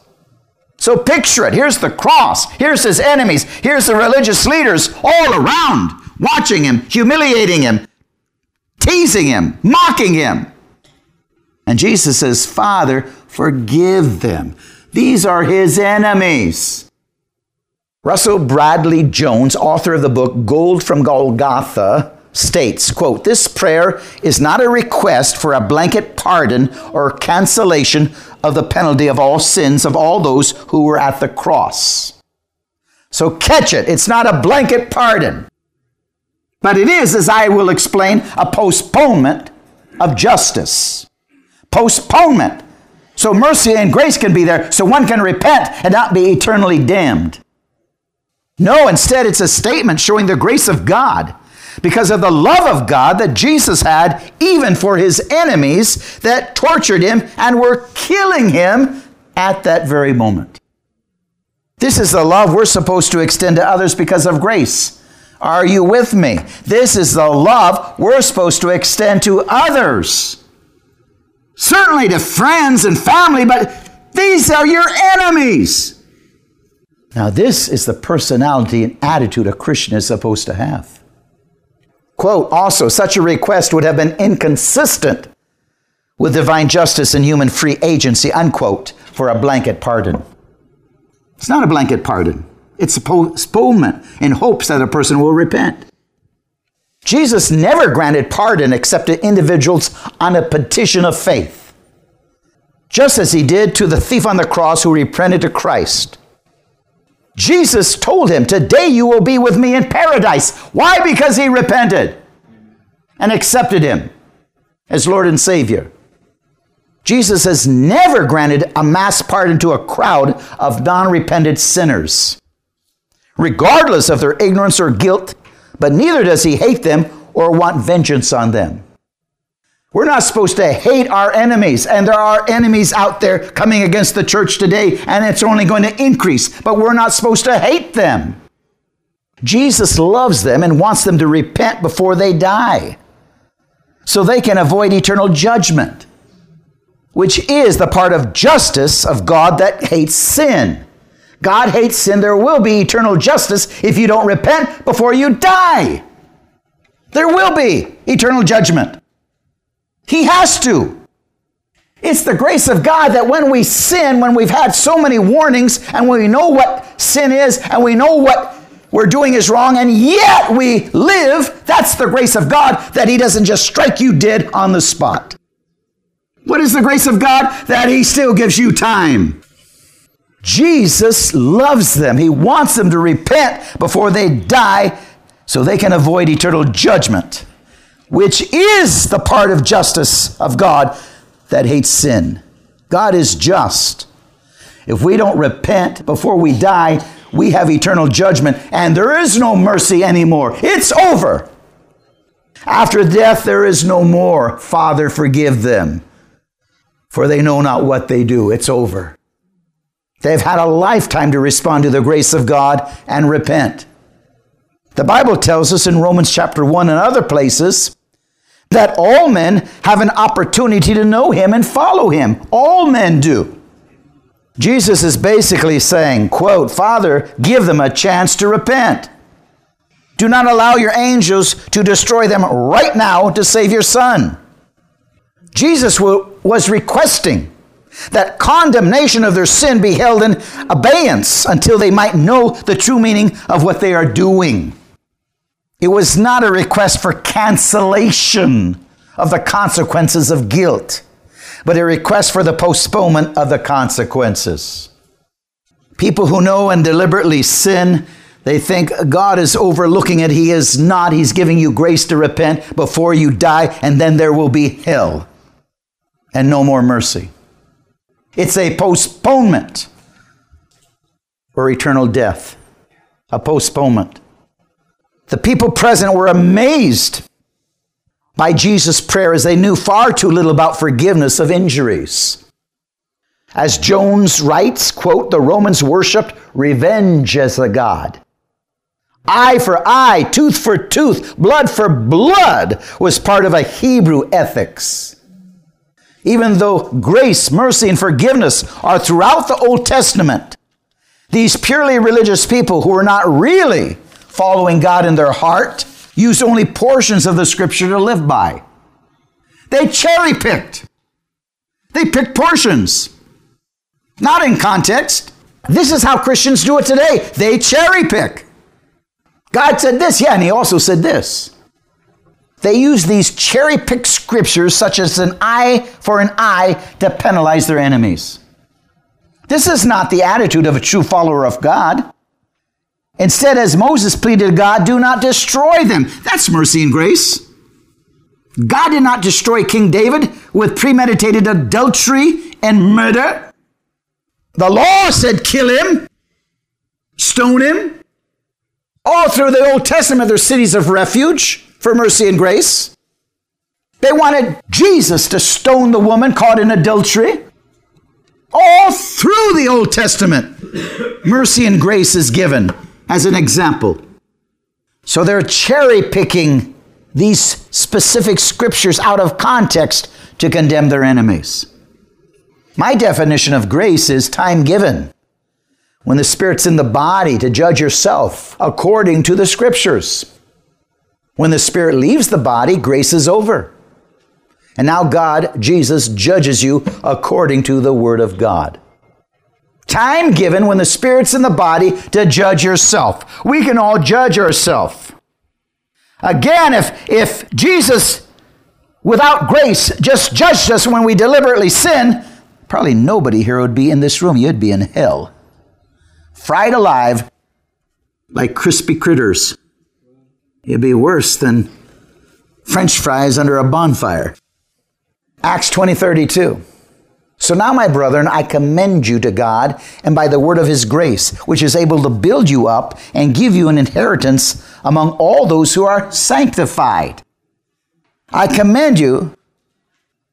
So picture it. Here's the cross. Here's his enemies. Here's the religious leaders all around, watching him, humiliating him, teasing him, mocking him. And Jesus says, Father, forgive them. These are his enemies. Russell Bradley Jones, author of the book Gold from Golgotha, states, quote, this prayer is not a request for a blanket pardon or cancellation of the penalty of all sins of all those who were at the cross. So catch it. It's not a blanket pardon. But it is, as I will explain, a postponement of justice. Postponement. So mercy and grace can be there, so one can repent and not be eternally damned. No, instead it's a statement showing the grace of God because of the love of God that Jesus had even for his enemies that tortured him and were killing him at that very moment. This is the love we're supposed to extend to others because of grace. Are you with me? This is the love we're supposed to extend to others. Certainly to friends and family, but these are your enemies. Now, this is the personality and attitude a Christian is supposed to have. Quote, also, such a request would have been inconsistent with divine justice and human free agency, unquote, for a blanket pardon. It's not a blanket pardon. It's a postponement in hopes that a person will repent. Jesus never granted pardon except to individuals on a petition of faith, just as he did to the thief on the cross who repented to Christ. Jesus told him, today you will be with me in paradise. Why? Because he repented and accepted him as Lord and Savior. Jesus has never granted a mass pardon to a crowd of non-repentant sinners, regardless of their ignorance or guilt, but neither does he hate them or want vengeance on them. We're not supposed to hate our enemies, and there are enemies out there coming against the church today, and it's only going to increase, but we're not supposed to hate them. Jesus loves them and wants them to repent before they die so they can avoid eternal judgment, which is the part of justice of God that hates sin. God hates sin. There will be eternal justice if you don't repent before you die. There will be eternal judgment. He has to. It's the grace of God that when we sin, when we've had so many warnings and we know what sin is and we know what we're doing is wrong and yet we live, that's the grace of God that he doesn't just strike you dead on the spot. What is the grace of God? That he still gives you time. Jesus loves them. He wants them to repent before they die so they can avoid eternal judgment, which is the part of justice of God that hates sin. God is just. If we don't repent before we die, we have eternal judgment, and there is no mercy anymore. It's over. After death, there is no more. Father, forgive them, for they know not what they do. It's over. They've had a lifetime to respond to the grace of God and repent. The Bible tells us in Romans chapter 1 and other places that all men have an opportunity to know him and follow him. All men do. Jesus is basically saying, quote, Father, give them a chance to repent. Do not allow your angels to destroy them right now to save your son. Jesus was requesting that condemnation of their sin be held in abeyance until they might know the true meaning of what they are doing. It was not a request for cancellation of the consequences of guilt, but a request for the postponement of the consequences. People who know and deliberately sin, they think God is overlooking it. He is not. He's giving you grace to repent before you die, and then there will be hell and no more mercy. It's a postponement for eternal death, a postponement. The people present were amazed by Jesus' prayer, as they knew far too little about forgiveness of injuries. As Jones writes, quote, "The Romans worshipped revenge as a god. Eye for eye, tooth for tooth, blood for blood was part of a Hebrew ethics. Even though grace, mercy, and forgiveness are throughout the Old Testament, these purely religious people who were not really following God in their heart used only portions of the scripture to live by. They cherry-picked. They picked portions. Not in context. This is how Christians do it today. They cherry-pick. God said this, yeah, and he also said this. They use these cherry-picked scriptures, such as an eye for an eye, to penalize their enemies. This is not the attitude of a true follower of God. Instead, as Moses pleaded God, do not destroy them. That's mercy and grace. God did not destroy King David with premeditated adultery and murder. The law said kill him, stone him. All through the Old Testament, there are cities of refuge for mercy and grace. They wanted Jesus to stone the woman caught in adultery. All through the Old Testament, mercy and grace is given as an example. So they're cherry-picking these specific scriptures out of context to condemn their enemies. My definition of grace is time given, when the Spirit's in the body to judge yourself according to the scriptures. When the Spirit leaves the body, grace is over. And now God, Jesus, judges you according to the Word of God. Time given when the Spirit's in the body to judge yourself. We can all judge ourselves. Again, if Jesus, without grace, just judged us when we deliberately sin, probably nobody here would be in this room. You'd be in hell, fried alive like crispy critters. It'd be worse than French fries under a bonfire. Acts 20:32. So now, my brethren, I commend you to God and by the word of his grace, which is able to build you up and give you an inheritance among all those who are sanctified. I commend you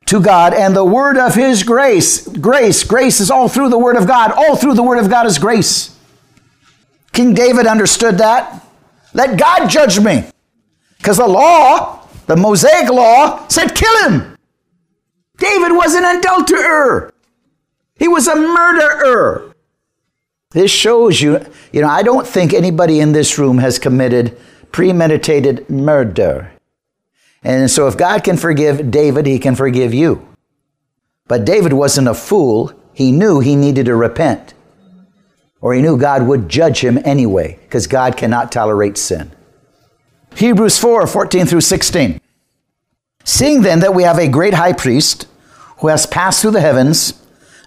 to God and the word of his grace. Grace is all through the word of God. All through the word of God is grace. King David understood that. Let God judge me. Because the law, the Mosaic law, said kill him. David was an adulterer. He was a murderer. This shows you, I don't think anybody in this room has committed premeditated murder. And so if God can forgive David, he can forgive you. But David wasn't a fool. He knew he needed to repent. Or he knew God would judge him anyway, because God cannot tolerate sin. Hebrews 4:14-16. Seeing then that we have a great high priest who has passed through the heavens,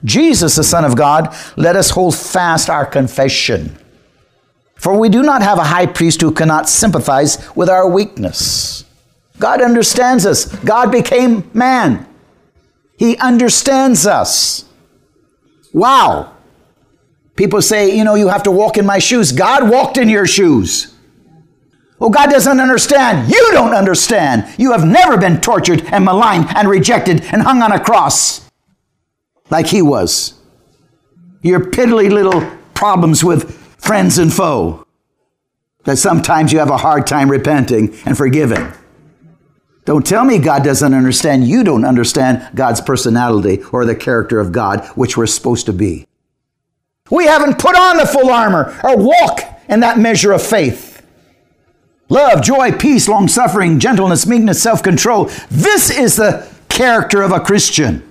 Jesus, the Son of God, let us hold fast our confession. For we do not have a high priest who cannot sympathize with our weakness. God understands us. God became man. He understands us. Wow. People say, you have to walk in my shoes. God walked in your shoes. Oh, God doesn't understand. You don't understand. You have never been tortured and maligned and rejected and hung on a cross like he was. Your piddly little problems with friends and foe that sometimes you have a hard time repenting and forgiving. Don't tell me God doesn't understand. You don't understand God's personality or the character of God, which we're supposed to be. We haven't put on the full armor or walk in that measure of faith. Love, joy, peace, long-suffering, gentleness, meekness, self-control. This is the character of a Christian.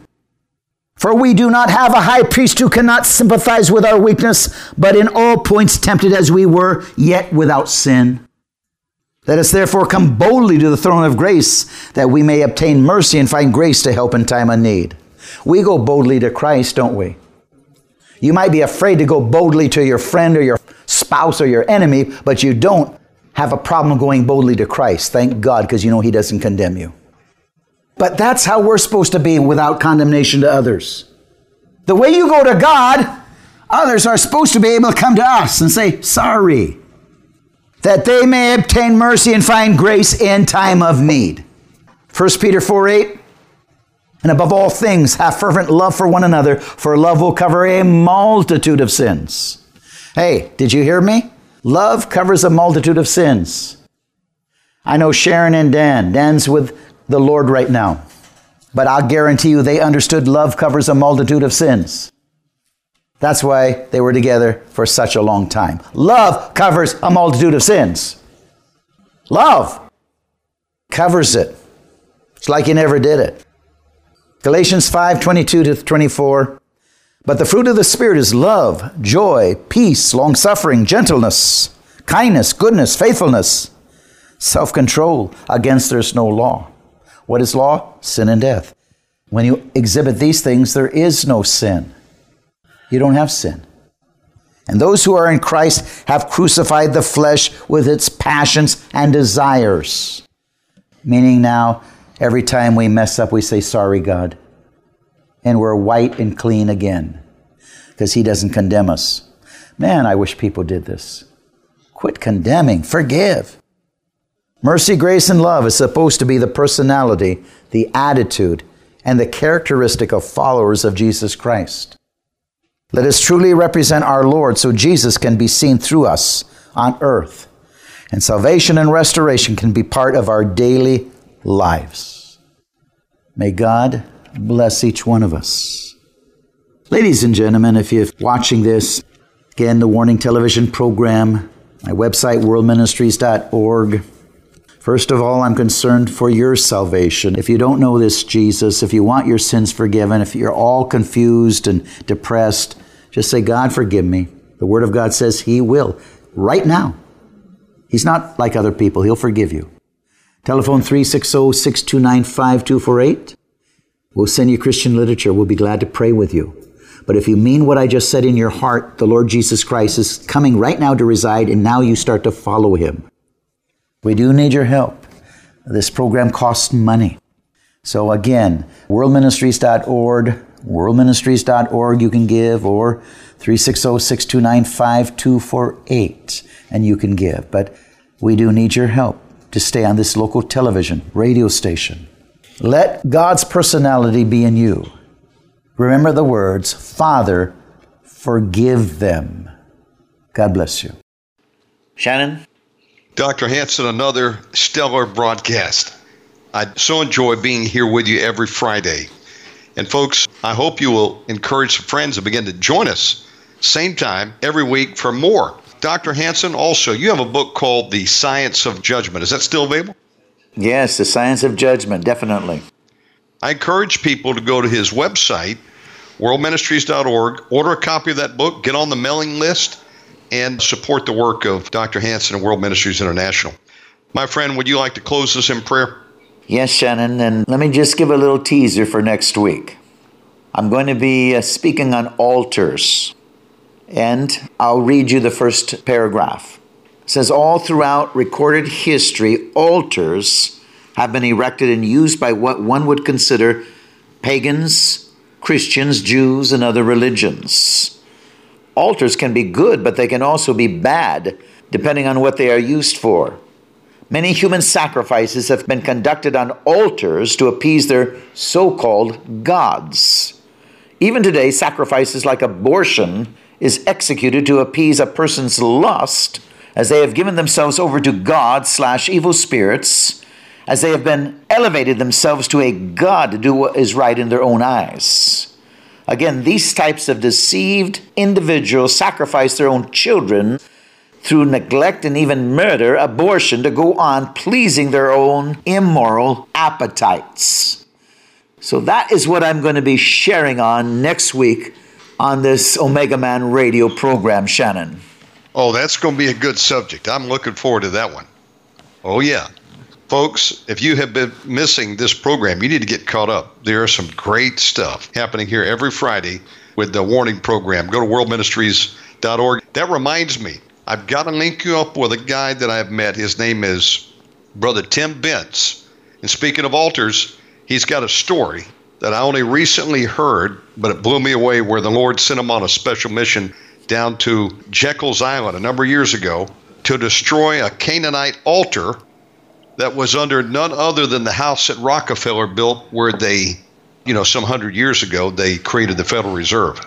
For we do not have a high priest who cannot sympathize with our weakness, but in all points tempted as we were, yet without sin. Let us therefore come boldly to the throne of grace, that we may obtain mercy and find grace to help in time of need. We go boldly to Christ, don't we? You might be afraid to go boldly to your friend or your spouse or your enemy, but you don't have a problem going boldly to Christ. Thank God, because you know he doesn't condemn you. But that's how we're supposed to be, without condemnation to others. The way you go to God, others are supposed to be able to come to us and say, sorry, that they may obtain mercy and find grace in time of need. 1 Peter 4:8. And above all things, have fervent love for one another, for love will cover a multitude of sins. Hey, did you hear me? Love covers a multitude of sins. I know Sharon and Dan. Dan's with the Lord right now. But I'll guarantee you they understood love covers a multitude of sins. That's why they were together for such a long time. Love covers a multitude of sins. Love covers it. It's like you never did it. Galatians 5:22-24. But the fruit of the Spirit is love, joy, peace, long-suffering, gentleness, kindness, goodness, faithfulness, self-control. Against there's no law. What is law? Sin and death. When you exhibit these things, there is no sin. You don't have sin. And those who are in Christ have crucified the flesh with its passions and desires. Meaning now, every time we mess up, we say, sorry, God. And we're white and clean again because he doesn't condemn us. Man, I wish people did this. Quit condemning. Forgive. Mercy, grace, and love is supposed to be the personality, the attitude, and the characteristic of followers of Jesus Christ. Let us truly represent our Lord so Jesus can be seen through us on earth. And salvation and restoration can be part of our daily lives. May God bless each one of us. Ladies and gentlemen, if you're watching this, again, the Warning Television program, my website, worldministries.org. First of all, I'm concerned for your salvation. If you don't know this Jesus, if you want your sins forgiven, if you're all confused and depressed, just say, God, forgive me. The Word of God says he will right now. He's not like other people. He'll forgive you. Telephone 360-629-5248. We'll send you Christian literature. We'll be glad to pray with you. But if you mean what I just said in your heart, the Lord Jesus Christ is coming right now to reside, and now you start to follow him. We do need your help. This program costs money. So again, worldministries.org, worldministries.org you can give, or 360-629-5248, and you can give. But we do need your help to stay on this local television, radio station. Let God's personality be in you. Remember the words, Father, forgive them. God bless you. Shannon? Dr. Hansen, another stellar broadcast. I so enjoy being here with you every Friday. And folks, I hope you will encourage some friends and begin to join us same time every week for more. Dr. Hansen, also, you have a book called The Science of Judgment. Is that still available? Yes, The Science of Judgment, definitely. I encourage people to go to his website, worldministries.org, order a copy of that book, get on the mailing list, and support the work of Dr. Hansen and World Ministries International. My friend, would you like to close this in prayer? Yes, Shannon, and let me just give a little teaser for next week. I'm going to be speaking on altars, and I'll read you the first paragraph. It says, all throughout recorded history, altars have been erected and used by what one would consider pagans, Christians, Jews, and other religions. Altars can be good, but they can also be bad, depending on what they are used for. Many human sacrifices have been conducted on altars to appease their so-called gods. Even today, sacrifices like abortion is executed to appease a person's lust, as they have given themselves over to God/evil spirits, as they have been elevated themselves to a god to do what is right in their own eyes. Again, these types of deceived individuals sacrifice their own children through neglect and even murder, abortion, to go on pleasing their own immoral appetites. So that is what I'm going to be sharing on next week on this Omega Man Radio program, Shannon. Oh, that's going to be a good subject. I'm looking forward to that one. Oh, yeah. Folks, if you have been missing this program, you need to get caught up. There is some great stuff happening here every Friday with the warning program. Go to worldministries.org. That reminds me, I've got to link you up with a guy that I've met. His name is Brother Tim Bentz. And speaking of altars, he's got a story that I only recently heard, but it blew me away, where the Lord sent him on a special mission down to Jekyll Island a number of years ago to destroy a Canaanite altar that was under none other than the house that Rockefeller built, where they, some 100 years ago, they created the Federal Reserve.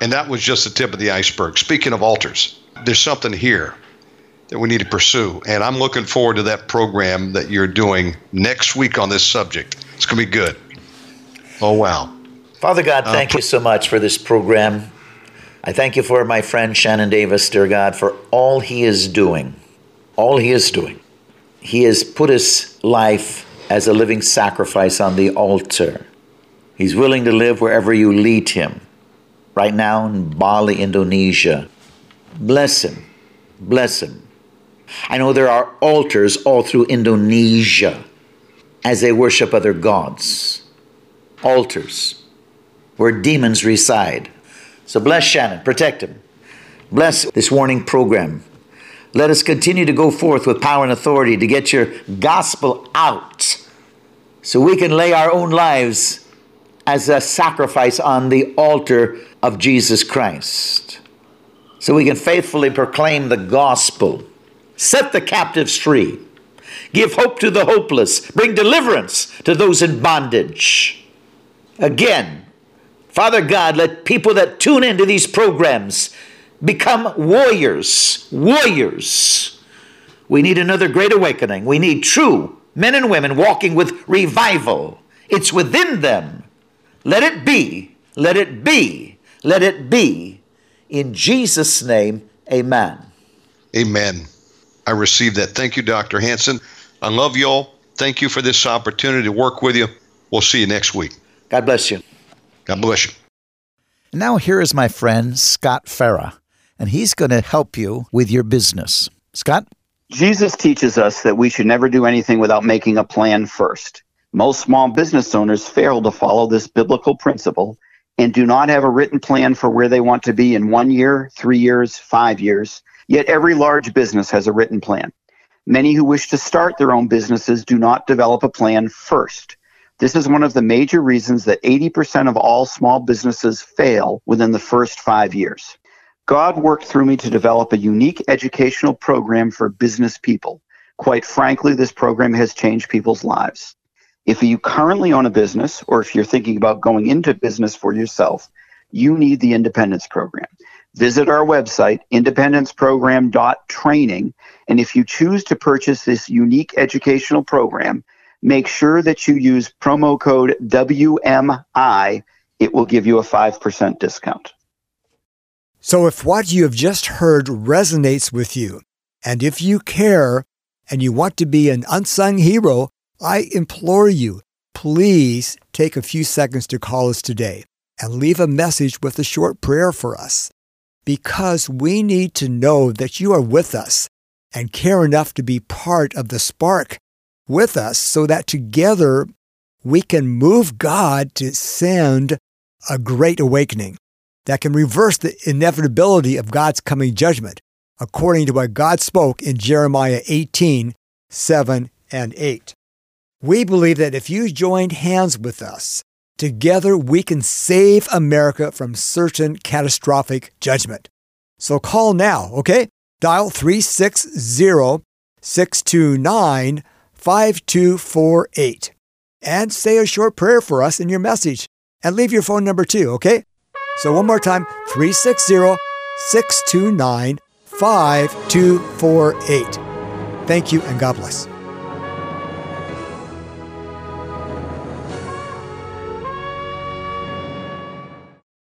And that was just the tip of the iceberg. Speaking of altars, there's something here that we need to pursue. And I'm looking forward to that program that you're doing next week on this subject. It's going to be good. Oh, wow. Father God, thank you so much for this program. I thank you for my friend Shannon Davis, dear God, for all he is doing. All he is doing. He has put his life as a living sacrifice on the altar. He's willing to live wherever you lead him. Right now in Bali, Indonesia. Bless him. Bless him. I know there are altars all through Indonesia as they worship other gods. Altars where demons reside. So bless Shannon, protect him. Bless this warning program. Let us continue to go forth with power and authority to get your gospel out so we can lay our own lives as a sacrifice on the altar of Jesus Christ. So we can faithfully proclaim the gospel. Set the captives free. Give hope to the hopeless. Bring deliverance to those in bondage. Again, Father God, let people that tune into these programs become warriors. Warriors. We need another great awakening. We need true men and women walking with revival. It's within them. Let it be. Let it be. Let it be. In Jesus' name, amen. Amen. I received that. Thank you, Dr. Hansen. I love y'all. Thank you for this opportunity to work with you. We'll see you next week. God bless you. God bless you. Now here is my friend, Scott Farah, and he's going to help you with your business. Scott? Jesus teaches us that we should never do anything without making a plan first. Most small business owners fail to follow this biblical principle and do not have a written plan for where they want to be in 1 year, 3 years, 5 years. Yet every large business has a written plan. Many who wish to start their own businesses do not develop a plan first. This is one of the major reasons that 80% of all small businesses fail within the first 5 years. God worked through me to develop a unique educational program for business people. Quite frankly, this program has changed people's lives. If you currently own a business, or if you're thinking about going into business for yourself, you need the Independence Program. Visit our website, independenceprogram.training, and if you choose to purchase this unique educational program, make sure that you use promo code WMI. It will give you a 5% discount. So if what you have just heard resonates with you, and if you care, and you want to be an unsung hero, I implore you, please take a few seconds to call us today and leave a message with a short prayer for us, because we need to know that you are with us and care enough to be part of the spark with us so that together we can move God to send a great awakening that can reverse the inevitability of God's coming judgment, according to what God spoke in Jeremiah 18, 7 and 8. We believe that if you joined hands with us, together we can save America from certain catastrophic judgment. So call now, okay? Dial 360-629-5248. 5248. And say a short prayer for us in your message. And leave your phone number too, okay? So one more time, 360-629-5248. Thank you and God bless.